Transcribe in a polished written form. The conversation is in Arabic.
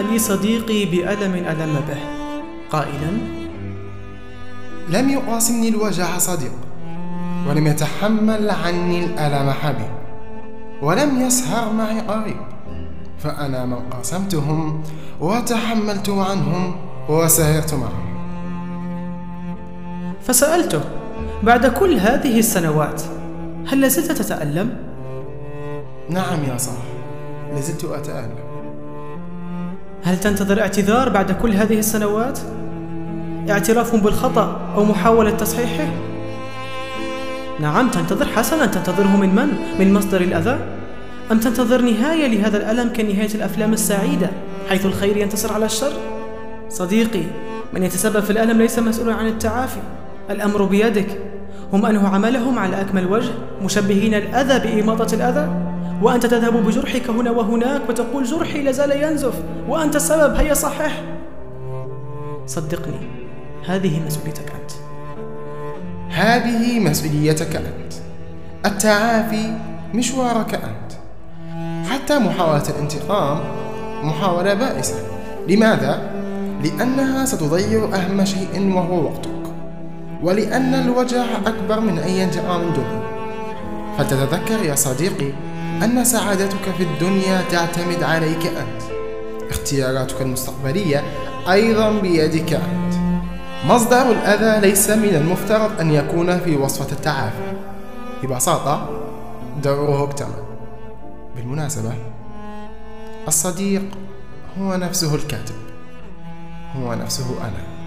لي صديقي بألم ألم به قائلا: لم يقاسمني الوجع صديق، ولم يتحمل عني الألم حبيب، ولم يسهر معي قريب، فأنا من قاسمتهم وتحملت عنهم وسهرت معهم. فسألته: بعد كل هذه السنوات هل لازلت تتألم؟ نعم يا صاحب، لازلت أتألم. هل تنتظر اعتذار بعد كل هذه السنوات؟ اعتراف بالخطأ أو محاولة تصحيحه؟ نعم تنتظر. حسنا، تنتظره من من؟ من مصدر الأذى؟ أم تنتظر نهاية لهذا الألم كنهاية الأفلام السعيدة حيث الخير ينتصر على الشر؟ صديقي، من يتسبب في الألم ليس مسؤولا عن التعافي، الأمر بيدك. هم أنه عملهم على أكمل وجه مشبهين الأذى بإماطة الأذى، وأنت تذهب بجرحك هنا وهناك وتقول جرحي لازال ينزف وأنت السبب، هيا صحح. صدقني، هذه مسؤوليتك أنت، هذه مسؤوليتك أنت. التعافي مشوارك أنت. حتى محاولة الانتقام محاولة بائسة. لماذا؟ لأنها ستضيع أهم شيء وهو وقتك، ولأن الوجع أكبر من أي انتقام دنيا. فلتتذكر يا صديقي أن سعادتك في الدنيا تعتمد عليك أنت، اختياراتك المستقبلية أيضا بيدك أنت. مصدر الأذى ليس من المفترض أن يكون في وصفة التعافي. ببساطة دوره اكتمل. بالمناسبة، الصديق هو نفسه الكاتب، هو نفسه أنا.